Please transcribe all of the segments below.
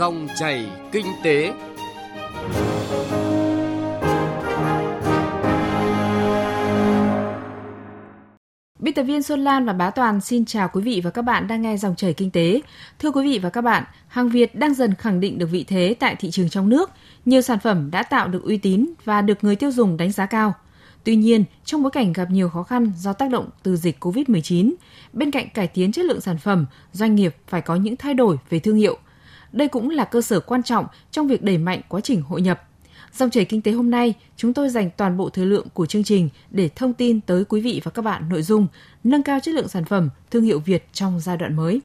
Dòng chảy kinh tế. Biên tập viên Xuân Lan và Bá Toàn xin chào quý vị và các bạn đang nghe Dòng chảy kinh tế. Thưa quý vị và các bạn, hàng Việt đang dần khẳng định được vị thế tại thị trường trong nước. Nhiều sản phẩm đã tạo được uy tín và được người tiêu dùng đánh giá cao. Tuy nhiên, trong bối cảnh gặp nhiều khó khăn do tác động từ dịch COVID-19, bên cạnh cải tiến chất lượng sản phẩm, doanh nghiệp phải có những thay đổi về thương hiệu. Đây cũng là cơ sở quan trọng trong việc đẩy mạnh quá trình hội nhập. Dòng chảy kinh tế hôm nay, chúng tôi dành toàn bộ thời lượng của chương trình để thông tin tới quý vị và các bạn nội dung nâng cao chất lượng sản phẩm, thương hiệu Việt trong giai đoạn mới.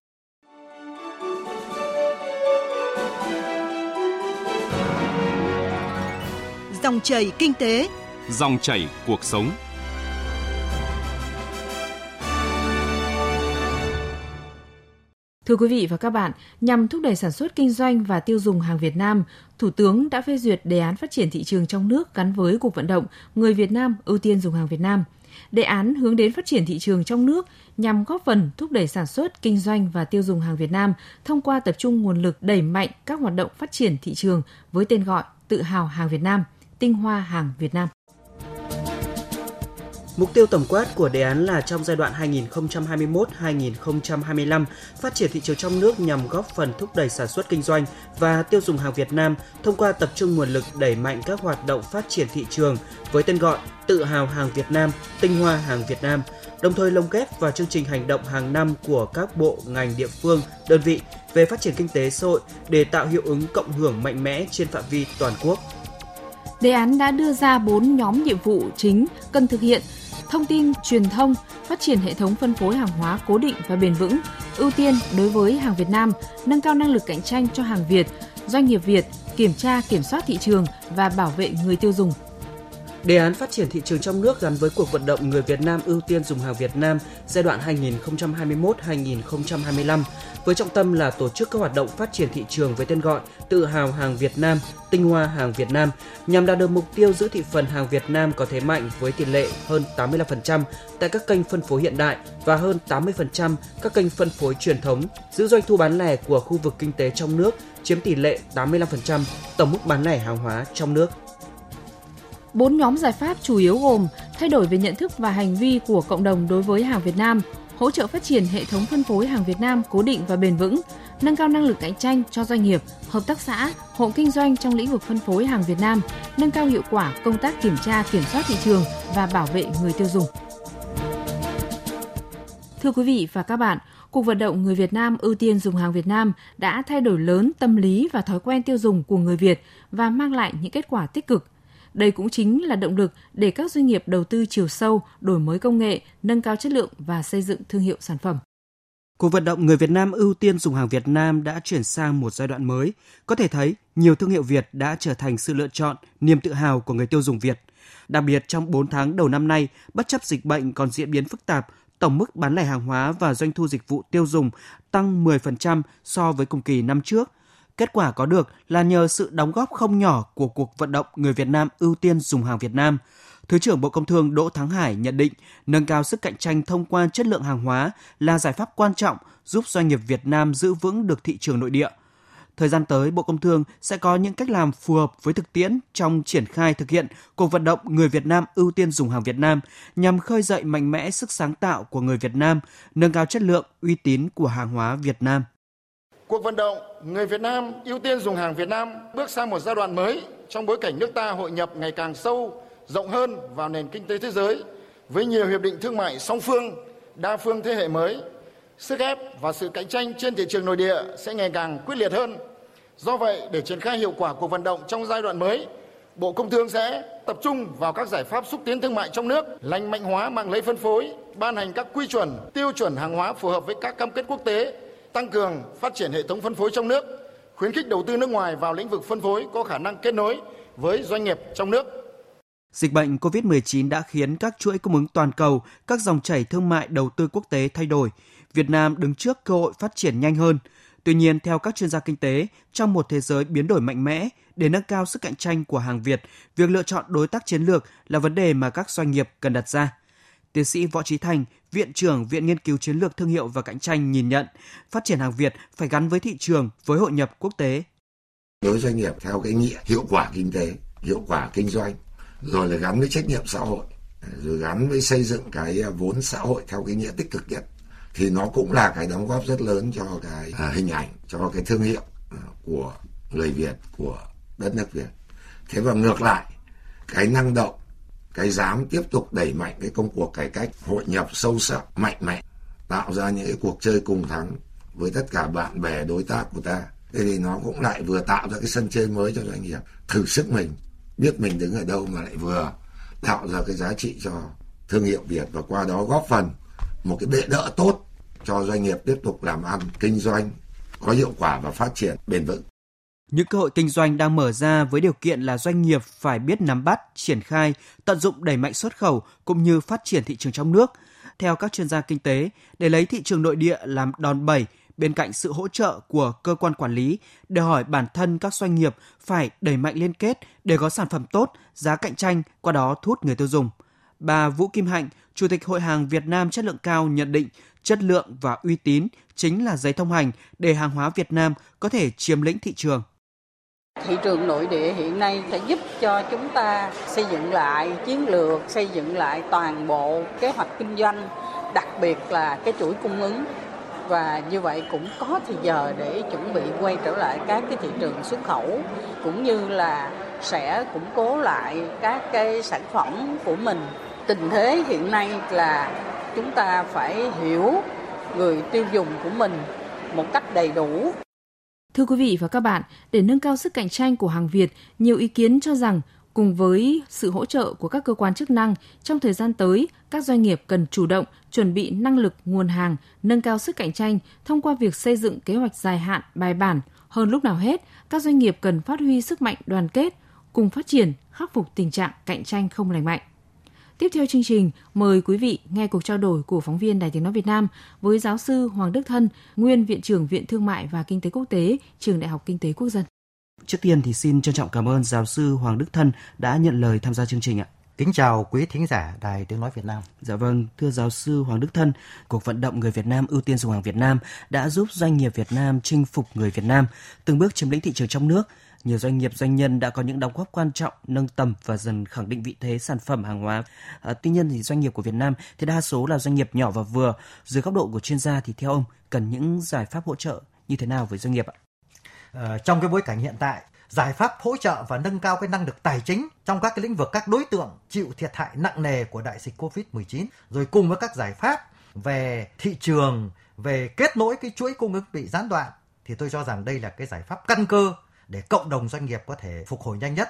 Dòng chảy kinh tế, dòng chảy cuộc sống. Thưa quý vị và các bạn, nhằm thúc đẩy sản xuất kinh doanh và tiêu dùng hàng Việt Nam, Thủ tướng đã phê duyệt đề án phát triển thị trường trong nước gắn với cuộc vận động người Việt Nam ưu tiên dùng hàng Việt Nam. Đề án hướng đến phát triển thị trường trong nước nhằm góp phần thúc đẩy sản xuất, kinh doanh và tiêu dùng hàng Việt Nam thông qua tập trung nguồn lực đẩy mạnh các hoạt động phát triển thị trường với tên gọi Tự hào hàng Việt Nam, Tinh hoa hàng Việt Nam. Mục tiêu tổng quát của đề án là trong giai đoạn 2021-2025 phát triển thị trường trong nước nhằm góp phần thúc đẩy sản xuất kinh doanh và tiêu dùng hàng Việt Nam thông qua tập trung nguồn lực đẩy mạnh các hoạt động phát triển thị trường với tên gọi Tự hào hàng Việt Nam, Tinh hoa hàng Việt Nam, đồng thời lồng ghép vào chương trình hành động hàng năm của các bộ, ngành, địa phương, đơn vị về phát triển kinh tế xã hội để tạo hiệu ứng cộng hưởng mạnh mẽ trên phạm vi toàn quốc. Đề án đã đưa ra 4 nhóm nhiệm vụ chính cần thực hiện: thông tin, truyền thông, phát triển hệ thống phân phối hàng hóa cố định và bền vững, ưu tiên đối với hàng Việt Nam, nâng cao năng lực cạnh tranh cho hàng Việt, doanh nghiệp Việt, kiểm tra kiểm soát thị trường và bảo vệ người tiêu dùng. Đề án phát triển thị trường trong nước gắn với cuộc vận động người Việt Nam ưu tiên dùng hàng Việt Nam giai đoạn 2021-2025 với trọng tâm là tổ chức các hoạt động phát triển thị trường với tên gọi Tự hào hàng Việt Nam, Tinh hoa hàng Việt Nam nhằm đạt được mục tiêu giữ thị phần hàng Việt Nam có thế mạnh với tỷ lệ hơn 85% tại các kênh phân phối hiện đại và hơn 80% các kênh phân phối truyền thống, giữ doanh thu bán lẻ của khu vực kinh tế trong nước chiếm tỷ lệ 85% tổng mức bán lẻ hàng hóa trong nước. 4 nhóm giải pháp chủ yếu gồm thay đổi về nhận thức và hành vi của cộng đồng đối với hàng Việt Nam, hỗ trợ phát triển hệ thống phân phối hàng Việt Nam cố định và bền vững, nâng cao năng lực cạnh tranh cho doanh nghiệp, hợp tác xã, hộ kinh doanh trong lĩnh vực phân phối hàng Việt Nam, nâng cao hiệu quả công tác kiểm tra, kiểm soát thị trường và bảo vệ người tiêu dùng. Thưa quý vị và các bạn, cuộc vận động người Việt Nam ưu tiên dùng hàng Việt Nam đã thay đổi lớn tâm lý và thói quen tiêu dùng của người Việt và mang lại những kết quả tích cực. Đây cũng chính là động lực để các doanh nghiệp đầu tư chiều sâu, đổi mới công nghệ, nâng cao chất lượng và xây dựng thương hiệu sản phẩm. Cuộc vận động người Việt Nam ưu tiên dùng hàng Việt Nam đã chuyển sang một giai đoạn mới. Có thể thấy, nhiều thương hiệu Việt đã trở thành sự lựa chọn, niềm tự hào của người tiêu dùng Việt. Đặc biệt trong 4 tháng đầu năm nay, bất chấp dịch bệnh còn diễn biến phức tạp, tổng mức bán lẻ hàng hóa và doanh thu dịch vụ tiêu dùng tăng 10% so với cùng kỳ năm trước. Kết quả có được là nhờ sự đóng góp không nhỏ của cuộc vận động người Việt Nam ưu tiên dùng hàng Việt Nam. Thứ trưởng Bộ Công Thương Đỗ Thắng Hải nhận định, nâng cao sức cạnh tranh thông qua chất lượng hàng hóa là giải pháp quan trọng giúp doanh nghiệp Việt Nam giữ vững được thị trường nội địa. Thời gian tới, Bộ Công Thương sẽ có những cách làm phù hợp với thực tiễn trong triển khai thực hiện cuộc vận động người Việt Nam ưu tiên dùng hàng Việt Nam nhằm khơi dậy mạnh mẽ sức sáng tạo của người Việt Nam, nâng cao chất lượng, uy tín của hàng hóa Việt Nam. Cuộc vận động người Việt Nam ưu tiên dùng hàng Việt Nam bước sang một giai đoạn mới trong bối cảnh nước ta hội nhập ngày càng sâu, rộng hơn vào nền kinh tế thế giới với nhiều hiệp định thương mại song phương, đa phương thế hệ mới. Sức ép và sự cạnh tranh trên thị trường nội địa sẽ ngày càng quyết liệt hơn. Do vậy, để triển khai hiệu quả cuộc vận động trong giai đoạn mới, Bộ Công Thương sẽ tập trung vào các giải pháp xúc tiến thương mại trong nước, lành mạnh hóa mạng lưới phân phối, ban hành các quy chuẩn, tiêu chuẩn hàng hóa phù hợp với các cam kết quốc tế, tăng cường phát triển hệ thống phân phối trong nước, khuyến khích đầu tư nước ngoài vào lĩnh vực phân phối có khả năng kết nối với doanh nghiệp trong nước. Dịch bệnh COVID-19 đã khiến các chuỗi cung ứng toàn cầu, các dòng chảy thương mại đầu tư quốc tế thay đổi. Việt Nam đứng trước cơ hội phát triển nhanh hơn. Tuy nhiên, theo các chuyên gia kinh tế, trong một thế giới biến đổi mạnh mẽ, để nâng cao sức cạnh tranh của hàng Việt, việc lựa chọn đối tác chiến lược là vấn đề mà các doanh nghiệp cần đặt ra. Tiến sĩ Võ Trí Thành, Viện trưởng Viện Nghiên cứu Chiến lược Thương hiệu và Cạnh tranh nhìn nhận, phát triển hàng Việt phải gắn với thị trường, với hội nhập quốc tế. tới doanh nghiệp theo cái nghĩa hiệu quả kinh tế, hiệu quả kinh doanh, rồi là gắn với trách nhiệm xã hội, rồi gắn với xây dựng cái vốn xã hội theo cái nghĩa tích cực nhất, thì nó cũng là cái đóng góp rất lớn cho cái hình ảnh, cho cái thương hiệu của người Việt, của đất nước Việt. Thế và ngược lại, cái năng động, cái dám tiếp tục đẩy mạnh cái công cuộc cải cách, hội nhập sâu sắc, mạnh mẽ, tạo ra những cái cuộc chơi cùng thắng với tất cả bạn bè đối tác của ta. Thế thì nó cũng lại vừa tạo ra cái sân chơi mới cho doanh nghiệp, thử sức mình, biết mình đứng ở đâu, mà lại vừa tạo ra cái giá trị cho thương hiệu Việt, và qua đó góp phần một cái bệ đỡ tốt cho doanh nghiệp tiếp tục làm ăn, kinh doanh có hiệu quả và phát triển bền vững. Những cơ hội kinh doanh đang mở ra với điều kiện là doanh nghiệp phải biết nắm bắt, triển khai, tận dụng đẩy mạnh xuất khẩu cũng như phát triển thị trường trong nước. Theo các chuyên gia kinh tế, để lấy thị trường nội địa làm đòn bẩy, bên cạnh sự hỗ trợ của cơ quan quản lý, đòi hỏi bản thân các doanh nghiệp phải đẩy mạnh liên kết để có sản phẩm tốt, giá cạnh tranh, qua đó thu hút người tiêu dùng. Bà Vũ Kim Hạnh, Chủ tịch Hội hàng Việt Nam chất lượng cao nhận định chất lượng và uy tín chính là giấy thông hành để hàng hóa Việt Nam có thể chiếm lĩnh thị trường. Thị trường nội địa hiện nay sẽ giúp cho chúng ta xây dựng lại chiến lược, xây dựng lại toàn bộ kế hoạch kinh doanh, đặc biệt là cái chuỗi cung ứng. Và như vậy cũng có thời giờ để chuẩn bị quay trở lại các cái thị trường xuất khẩu, cũng như là sẽ củng cố lại các cái sản phẩm của mình. Tình thế hiện nay là chúng ta phải hiểu người tiêu dùng của mình một cách đầy đủ. Thưa quý vị và các bạn, để nâng cao sức cạnh tranh của hàng Việt, nhiều ý kiến cho rằng cùng với sự hỗ trợ của các cơ quan chức năng, trong thời gian tới, các doanh nghiệp cần chủ động chuẩn bị năng lực, nguồn hàng, nâng cao sức cạnh tranh thông qua việc xây dựng kế hoạch dài hạn, bài bản. Hơn lúc nào hết, các doanh nghiệp cần phát huy sức mạnh đoàn kết, cùng phát triển, khắc phục tình trạng cạnh tranh không lành mạnh. Tiếp theo chương trình, mời quý vị nghe cuộc trao đổi của phóng viên Đài Tiếng Nói Việt Nam với giáo sư Hoàng Đức Thân, nguyên Viện trưởng Viện Thương mại và Kinh tế Quốc tế, Trường Đại học Kinh tế Quốc dân. Trước tiên thì xin trân trọng cảm ơn giáo sư Hoàng Đức Thân đã nhận lời tham gia chương trình ạ. Kính chào quý thính giả Đài Tiếng Nói Việt Nam. Dạ vâng, thưa giáo sư Hoàng Đức Thân, cuộc vận động người Việt Nam ưu tiên dùng hàng Việt Nam đã giúp doanh nghiệp Việt Nam chinh phục người Việt Nam, từng bước chiếm lĩnh thị trường trong nước. Nhiều doanh nghiệp doanh nhân đã có những đóng góp quan trọng, nâng tầm và dần khẳng định vị thế sản phẩm hàng hóa. Tuy nhiên thì doanh nghiệp của Việt Nam thì đa số là doanh nghiệp nhỏ và vừa. Dưới góc độ của chuyên gia thì theo ông cần những giải pháp hỗ trợ như thế nào với doanh nghiệp ạ? Trong cái bối cảnh hiện tại, giải pháp hỗ trợ và nâng cao cái năng lực tài chính trong các cái lĩnh vực các đối tượng chịu thiệt hại nặng nề của đại dịch Covid-19, rồi cùng với các giải pháp về thị trường, về kết nối cái chuỗi cung ứng bị gián đoạn, thì tôi cho rằng đây là cái giải pháp căn cơ để cộng đồng doanh nghiệp có thể phục hồi nhanh nhất.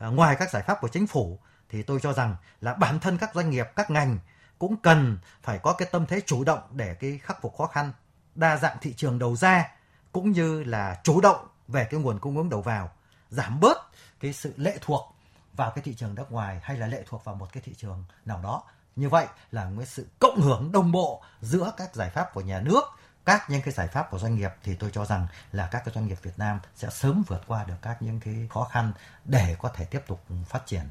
Ngoài các giải pháp của chính phủ thì tôi cho rằng là bản thân các doanh nghiệp, các ngành cũng cần phải có cái tâm thế chủ động để cái khắc phục khó khăn, đa dạng thị trường đầu ra, cũng như là chủ động về cái nguồn cung ứng đầu vào, giảm bớt cái sự lệ thuộc vào cái thị trường nước ngoài hay là lệ thuộc vào một cái thị trường nào đó. Như vậy là với sự cộng hưởng đồng bộ giữa các giải pháp của nhà nước, các những cái giải pháp của doanh nghiệp, thì tôi cho rằng là các cái doanh nghiệp Việt Nam sẽ sớm vượt qua được các những cái khó khăn để có thể tiếp tục phát triển.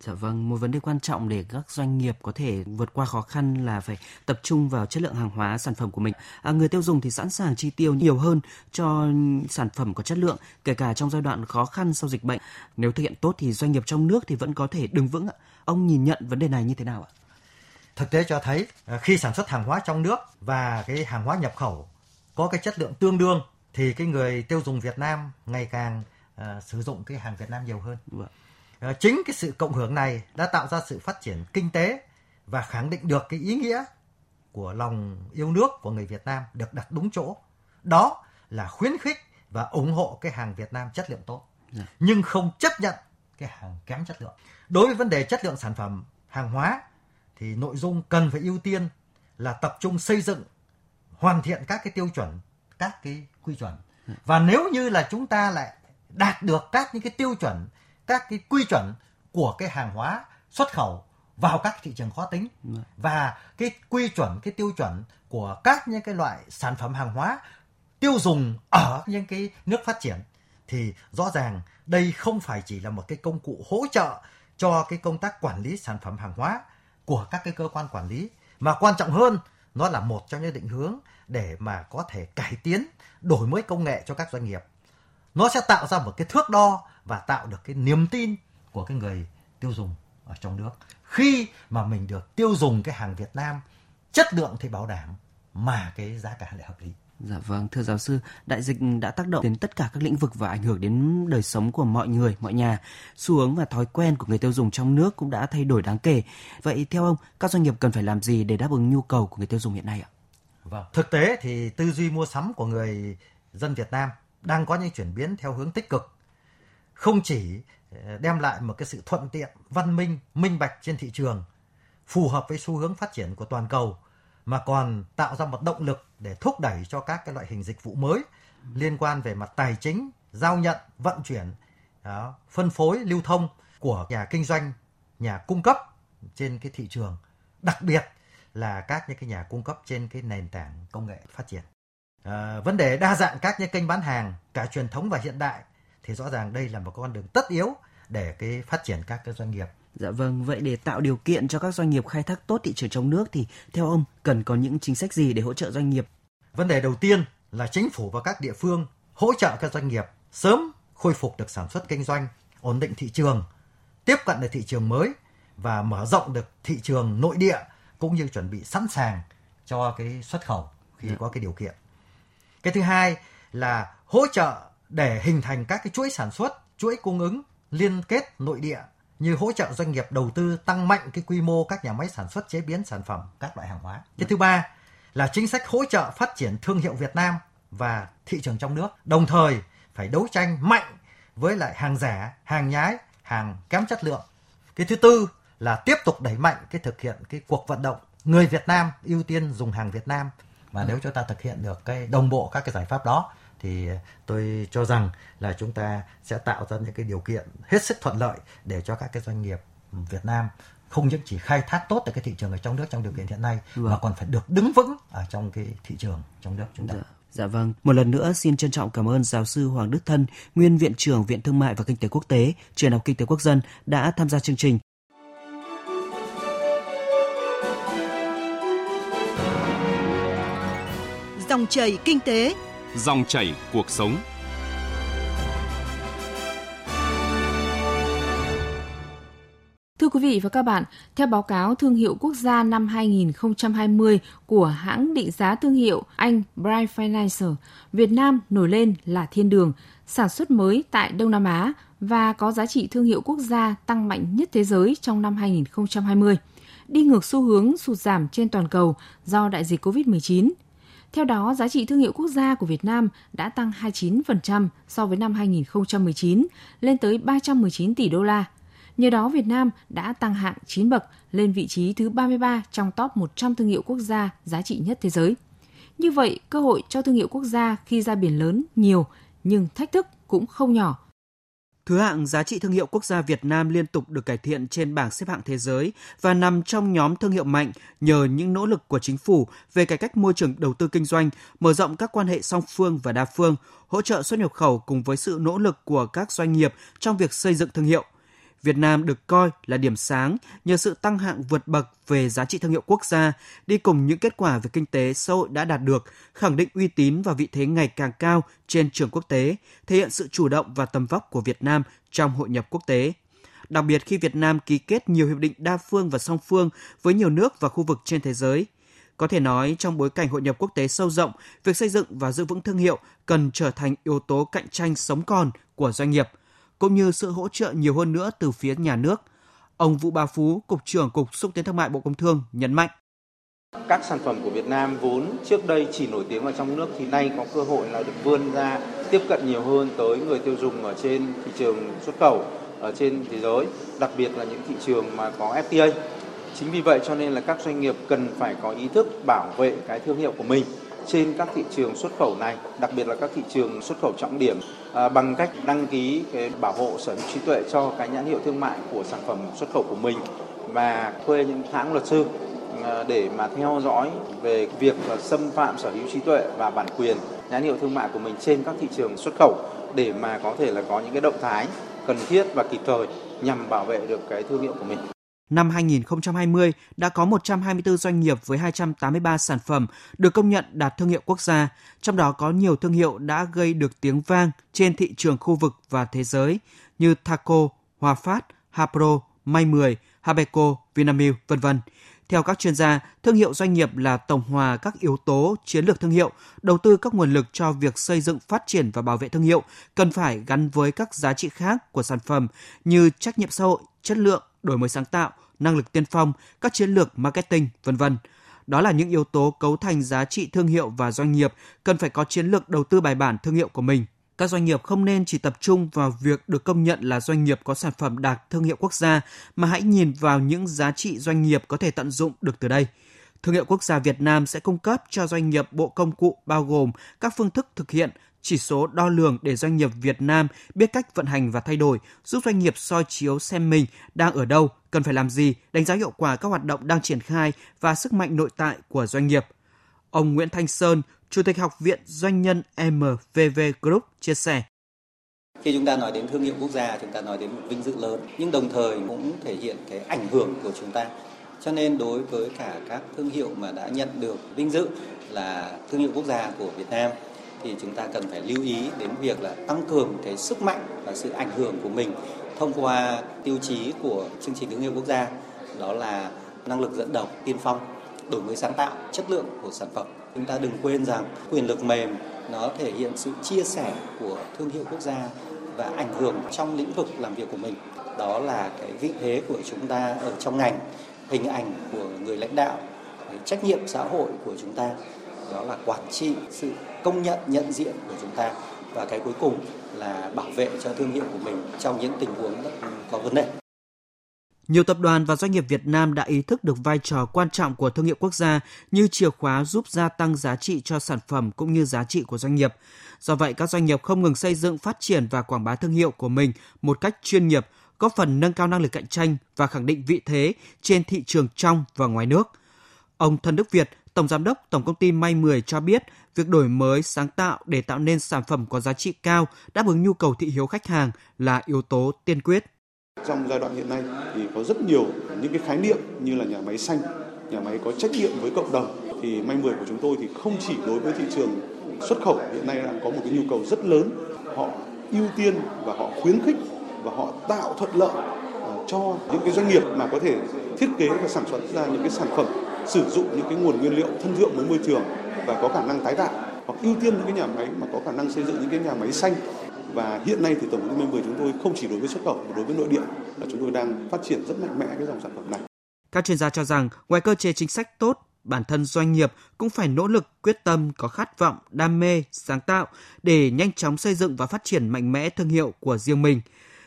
Dạ vâng, một vấn đề quan trọng để các doanh nghiệp có thể vượt qua khó khăn là phải tập trung vào chất lượng hàng hóa, sản phẩm của mình. Người tiêu dùng thì sẵn sàng chi tiêu nhiều hơn cho sản phẩm có chất lượng, kể cả trong giai đoạn khó khăn sau dịch bệnh. Nếu thực hiện tốt thì doanh nghiệp trong nước thì vẫn có thể đứng vững ạ. Ông nhìn nhận vấn đề này như thế nào ạ? Thực tế cho thấy khi sản xuất hàng hóa trong nước và cái hàng hóa nhập khẩu có cái chất lượng tương đương thì cái người tiêu dùng Việt Nam ngày càng sử dụng cái hàng Việt Nam nhiều hơn. Chính cái sự cộng hưởng này đã tạo ra sự phát triển kinh tế và khẳng định được cái ý nghĩa của lòng yêu nước của người Việt Nam được đặt đúng chỗ. Đó là khuyến khích và ủng hộ cái hàng Việt Nam chất lượng tốt, nhưng không chấp nhận cái hàng kém chất lượng. Đối với vấn đề chất lượng sản phẩm, hàng hóa, thì nội dung cần phải ưu tiên là tập trung xây dựng, hoàn thiện các cái tiêu chuẩn, các cái quy chuẩn. Và nếu như là chúng ta lại đạt được các những cái tiêu chuẩn, các cái quy chuẩn của cái hàng hóa xuất khẩu vào các thị trường khó tính, và cái quy chuẩn, cái tiêu chuẩn của các những cái loại sản phẩm hàng hóa tiêu dùng ở những cái nước phát triển, thì rõ ràng đây không phải chỉ là một cái công cụ hỗ trợ cho cái công tác quản lý sản phẩm hàng hóa của các cái cơ quan quản lý, mà quan trọng hơn nó là một trong những định hướng để mà có thể cải tiến, đổi mới công nghệ cho các doanh nghiệp. nó sẽ tạo ra một cái thước đo và tạo được cái niềm tin của cái người tiêu dùng ở trong nước. Khi mà mình được tiêu dùng cái hàng Việt Nam chất lượng thì bảo đảm mà cái giá cả lại hợp lý. Dạ vâng, thưa giáo sư, đại dịch đã tác động đến tất cả các lĩnh vực và ảnh hưởng đến đời sống của mọi người, mọi nhà. Xu hướng và thói quen của người tiêu dùng trong nước cũng đã thay đổi đáng kể. Vậy theo ông, các doanh nghiệp cần phải làm gì để đáp ứng nhu cầu của người tiêu dùng hiện nay ạ? Vâng, thực tế thì tư duy mua sắm của người dân Việt Nam đang có những chuyển biến theo hướng tích cực. Không chỉ đem lại một cái sự thuận tiện, văn minh, minh bạch trên thị trường, phù hợp với xu hướng phát triển của toàn cầu, mà còn tạo ra một động lực để thúc đẩy cho các cái loại hình dịch vụ mới liên quan về mặt tài chính, giao nhận, vận chuyển, phân phối, lưu thông của nhà kinh doanh, nhà cung cấp trên cái thị trường, đặc biệt là các những cái nhà cung cấp trên cái nền tảng công nghệ phát triển. Vấn đề đa dạng các những kênh bán hàng, cả truyền thống và hiện đại, thì rõ ràng đây là một con đường tất yếu để cái phát triển các cái doanh nghiệp. Dạ vâng, vậy để tạo điều kiện cho các doanh nghiệp khai thác tốt thị trường trong nước thì theo ông cần có những chính sách gì để hỗ trợ doanh nghiệp? Vấn đề đầu tiên là chính phủ và các địa phương hỗ trợ các doanh nghiệp sớm khôi phục được sản xuất kinh doanh, ổn định thị trường, tiếp cận được thị trường mới và mở rộng được thị trường nội địa cũng như chuẩn bị sẵn sàng cho cái xuất khẩu khi có cái điều kiện. Cái thứ hai là hỗ trợ để hình thành các cái chuỗi sản xuất, chuỗi cung ứng liên kết nội địa, như hỗ trợ doanh nghiệp đầu tư tăng mạnh cái quy mô các nhà máy sản xuất chế biến sản phẩm các loại hàng hóa. Cái thứ ba là chính sách hỗ trợ phát triển thương hiệu Việt Nam và thị trường trong nước, đồng thời phải đấu tranh mạnh với lại hàng giả, hàng nhái, hàng kém chất lượng. Cái thứ tư là tiếp tục đẩy mạnh cái thực hiện cái cuộc vận động người Việt Nam ưu tiên dùng hàng Việt Nam. Và nếu chúng ta thực hiện được cái đồng bộ các cái giải pháp đó thì tôi cho rằng là chúng ta sẽ tạo ra những cái điều kiện hết sức thuận lợi để cho các cái doanh nghiệp Việt Nam không những chỉ khai thác tốt được cái thị trường ở trong nước trong điều kiện hiện nay mà còn phải được đứng vững ở trong cái thị trường trong nước chúng ta. Dạ vâng, một lần nữa xin trân trọng cảm ơn giáo sư Hoàng Đức Thân, nguyên viện trưởng Viện Thương mại và Kinh tế Quốc tế, Trường Đại học Kinh tế Quốc dân đã tham gia chương trình. Dòng chảy kinh tế, dòng chảy cuộc sống. Thưa quý vị và các bạn, theo báo cáo thương hiệu quốc gia năm 2020 của hãng định giá thương hiệu Anh Brand Finance, Việt Nam nổi lên là thiên đường sản xuất mới tại Đông Nam Á và có giá trị thương hiệu quốc gia tăng mạnh nhất thế giới trong năm 2020, đi ngược xu hướng sụt giảm trên toàn cầu do đại dịch COVID-19. Theo đó, giá trị thương hiệu quốc gia của Việt Nam đã tăng 29% so với năm 2019, lên tới 319 tỷ đô la. Nhờ đó, Việt Nam đã tăng hạng 9 bậc lên vị trí thứ 33 trong top 100 thương hiệu quốc gia giá trị nhất thế giới. Như vậy, cơ hội cho thương hiệu quốc gia khi ra biển lớn nhiều, nhưng thách thức cũng không nhỏ. Thứ hạng giá trị thương hiệu quốc gia Việt Nam liên tục được cải thiện trên bảng xếp hạng thế giới và nằm trong nhóm thương hiệu mạnh nhờ những nỗ lực của chính phủ về cải cách môi trường đầu tư kinh doanh, mở rộng các quan hệ song phương và đa phương, hỗ trợ xuất nhập khẩu cùng với sự nỗ lực của các doanh nghiệp trong việc xây dựng thương hiệu. Việt Nam được coi là điểm sáng nhờ sự tăng hạng vượt bậc về giá trị thương hiệu quốc gia, đi cùng những kết quả về kinh tế xã hội đã đạt được, khẳng định uy tín và vị thế ngày càng cao trên trường quốc tế, thể hiện sự chủ động và tầm vóc của Việt Nam trong hội nhập quốc tế. Đặc biệt khi Việt Nam ký kết nhiều hiệp định đa phương và song phương với nhiều nước và khu vực trên thế giới. Có thể nói, trong bối cảnh hội nhập quốc tế sâu rộng, việc xây dựng và giữ vững thương hiệu cần trở thành yếu tố cạnh tranh sống còn của doanh nghiệp, cũng như sự hỗ trợ nhiều hơn nữa từ phía nhà nước. Ông Vũ Ba Phú, Cục trưởng Cục Xúc tiến Thương mại Bộ Công Thương nhấn mạnh. Các sản phẩm của Việt Nam vốn trước đây chỉ nổi tiếng ở trong nước thì nay có cơ hội là được vươn ra, tiếp cận nhiều hơn tới người tiêu dùng ở trên thị trường xuất khẩu, ở trên thế giới, đặc biệt là những thị trường mà có FTA. Chính vì vậy cho nên là các doanh nghiệp cần phải có ý thức bảo vệ cái thương hiệu của mình trên các thị trường xuất khẩu này, đặc biệt là các thị trường xuất khẩu trọng điểm, bằng cách đăng ký cái bảo hộ sở hữu trí tuệ cho cái nhãn hiệu thương mại của sản phẩm xuất khẩu của mình và thuê những hãng luật sư để mà theo dõi về việc xâm phạm sở hữu trí tuệ và bản quyền nhãn hiệu thương mại của mình trên các thị trường xuất khẩu để mà có thể là có những cái động thái cần thiết và kịp thời nhằm bảo vệ được cái thương hiệu của mình. Năm 2020 đã có 124 doanh nghiệp với 283 sản phẩm được công nhận đạt thương hiệu quốc gia, trong đó có nhiều thương hiệu đã gây được tiếng vang trên thị trường khu vực và thế giới như Thaco, Hòa Phát, Hapro, May 10, Habeco, Vinamilk, v.v. Theo các chuyên gia, thương hiệu doanh nghiệp là tổng hòa các yếu tố chiến lược thương hiệu, đầu tư các nguồn lực cho việc xây dựng, phát triển và bảo vệ thương hiệu cần phải gắn với các giá trị khác của sản phẩm như trách nhiệm xã hội, chất lượng, đổi mới sáng tạo, năng lực tiên phong, các chiến lược marketing, v.v. Đó là những yếu tố cấu thành giá trị thương hiệu và doanh nghiệp cần phải có chiến lược đầu tư bài bản thương hiệu của mình. Các doanh nghiệp không nên chỉ tập trung vào việc được công nhận là doanh nghiệp có sản phẩm đạt thương hiệu quốc gia, mà hãy nhìn vào những giá trị doanh nghiệp có thể tận dụng được từ đây. Thương hiệu quốc gia Việt Nam sẽ cung cấp cho doanh nghiệp bộ công cụ bao gồm các phương thức thực hiện, chỉ số đo lường để doanh nghiệp Việt Nam biết cách vận hành và thay đổi, giúp doanh nghiệp soi chiếu xem mình đang ở đâu, cần phải làm gì, đánh giá hiệu quả các hoạt động đang triển khai và sức mạnh nội tại của doanh nghiệp. Ông Nguyễn Thanh Sơn, Chủ tịch Học viện Doanh nhân MVV Group chia sẻ. Khi chúng ta nói đến thương hiệu quốc gia, chúng ta nói đến một vinh dự lớn, nhưng đồng thời cũng thể hiện cái ảnh hưởng của chúng ta. Cho nên đối với cả các thương hiệu mà đã nhận được vinh dự là thương hiệu quốc gia của Việt Nam, thì chúng ta cần phải lưu ý đến việc là tăng cường cái sức mạnh và sự ảnh hưởng của mình thông qua tiêu chí của chương trình thương hiệu quốc gia, đó là năng lực dẫn đầu, tiên phong, đổi mới sáng tạo, chất lượng của sản phẩm. Chúng ta đừng quên rằng quyền lực mềm nó thể hiện sự chia sẻ của thương hiệu quốc gia và ảnh hưởng trong lĩnh vực làm việc của mình. Đó là cái vị thế của chúng ta ở trong ngành, hình ảnh của người lãnh đạo, trách nhiệm xã hội của chúng ta, đó là quản trị, sự công nhận, nhận diện của chúng ta, và cái cuối cùng là bảo vệ cho thương hiệu của mình trong những tình huống có vấn đề. Nhiều tập đoàn và doanh nghiệp Việt Nam đã ý thức được vai trò quan trọng của thương hiệu quốc gia như chìa khóa giúp gia tăng giá trị cho sản phẩm cũng như giá trị của doanh nghiệp. Do vậy, các doanh nghiệp không ngừng xây dựng, phát triển và quảng bá thương hiệu của mình một cách chuyên nghiệp, góp phần nâng cao năng lực cạnh tranh và khẳng định vị thế trên thị trường trong và ngoài nước. Ông Thân Đức Việt, Tổng Giám đốc Tổng Công ty May 10 cho biết, việc đổi mới, sáng tạo để tạo nên sản phẩm có giá trị cao, đáp ứng nhu cầu thị hiếu khách hàng là yếu tố tiên quyết. Trong giai đoạn hiện nay thì có rất nhiều những cái khái niệm như là nhà máy xanh, nhà máy có trách nhiệm với cộng đồng. Thì May 10 của chúng tôi thì không chỉ đối với thị trường xuất khẩu, hiện nay đang có một cái nhu cầu rất lớn. Họ ưu tiên và họ khuyến khích và họ tạo thuận lợi cho những cái doanh nghiệp mà có thể thiết kế và sản xuất ra những cái sản phẩm sử dụng những cái nguồn nguyên liệu thân thiện với môi trường và có khả năng tái tạo, hoặc ưu tiên những cái nhà máy mà có khả năng xây dựng những cái nhà máy xanh. Và hiện nay thì Tổng Công ty May 10 chúng tôi không chỉ đối với xuất khẩu mà đối với nội địa là chúng tôi đang phát triển rất mạnh mẽ cái dòng sản phẩm này. Các chuyên gia cho rằng ngoài cơ chế chính sách tốt, bản thân doanh nghiệp cũng phải nỗ lực, quyết tâm, có khát vọng, đam mê, sáng tạo để nhanh chóng xây dựng và phát triển mạnh mẽ thương hiệu của riêng mình.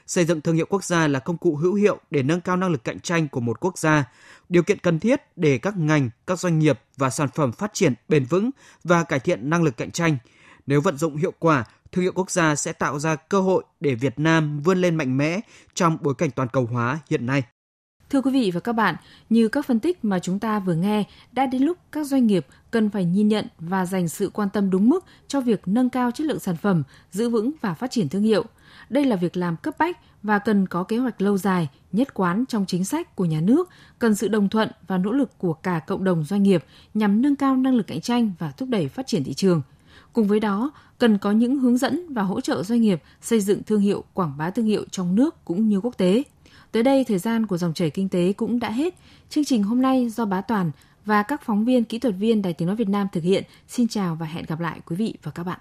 Xây dựng thương hiệu quốc gia là công cụ hữu hiệu để nâng cao năng lực cạnh tranh của một quốc gia, điều kiện cần thiết để các ngành, các doanh nghiệp và sản phẩm phát triển bền vững và cải thiện năng lực cạnh tranh. Nếu vận dụng hiệu quả, thương hiệu quốc gia sẽ tạo ra cơ hội để Việt Nam vươn lên mạnh mẽ trong bối cảnh toàn cầu hóa hiện nay. Thưa quý vị và các bạn, như các phân tích mà chúng ta vừa nghe, đã đến lúc các doanh nghiệp cần phải nhìn nhận và dành sự quan tâm đúng mức cho việc nâng cao chất lượng sản phẩm, giữ vững và phát triển thương hiệu. Đây là việc làm cấp bách và cần có kế hoạch lâu dài, nhất quán trong chính sách của nhà nước, cần sự đồng thuận và nỗ lực của cả cộng đồng doanh nghiệp nhằm nâng cao năng lực cạnh tranh và thúc đẩy phát triển thị trường. Cùng với đó, cần có những hướng dẫn và hỗ trợ doanh nghiệp xây dựng thương hiệu, quảng bá thương hiệu trong nước cũng như quốc tế. Tới đây, thời gian của Dòng chảy Kinh tế cũng đã hết. Chương trình hôm nay do Bá Toàn và các phóng viên, kỹ thuật viên Đài Tiếng Nói Việt Nam thực hiện. Xin chào và hẹn gặp lại quý vị và các bạn.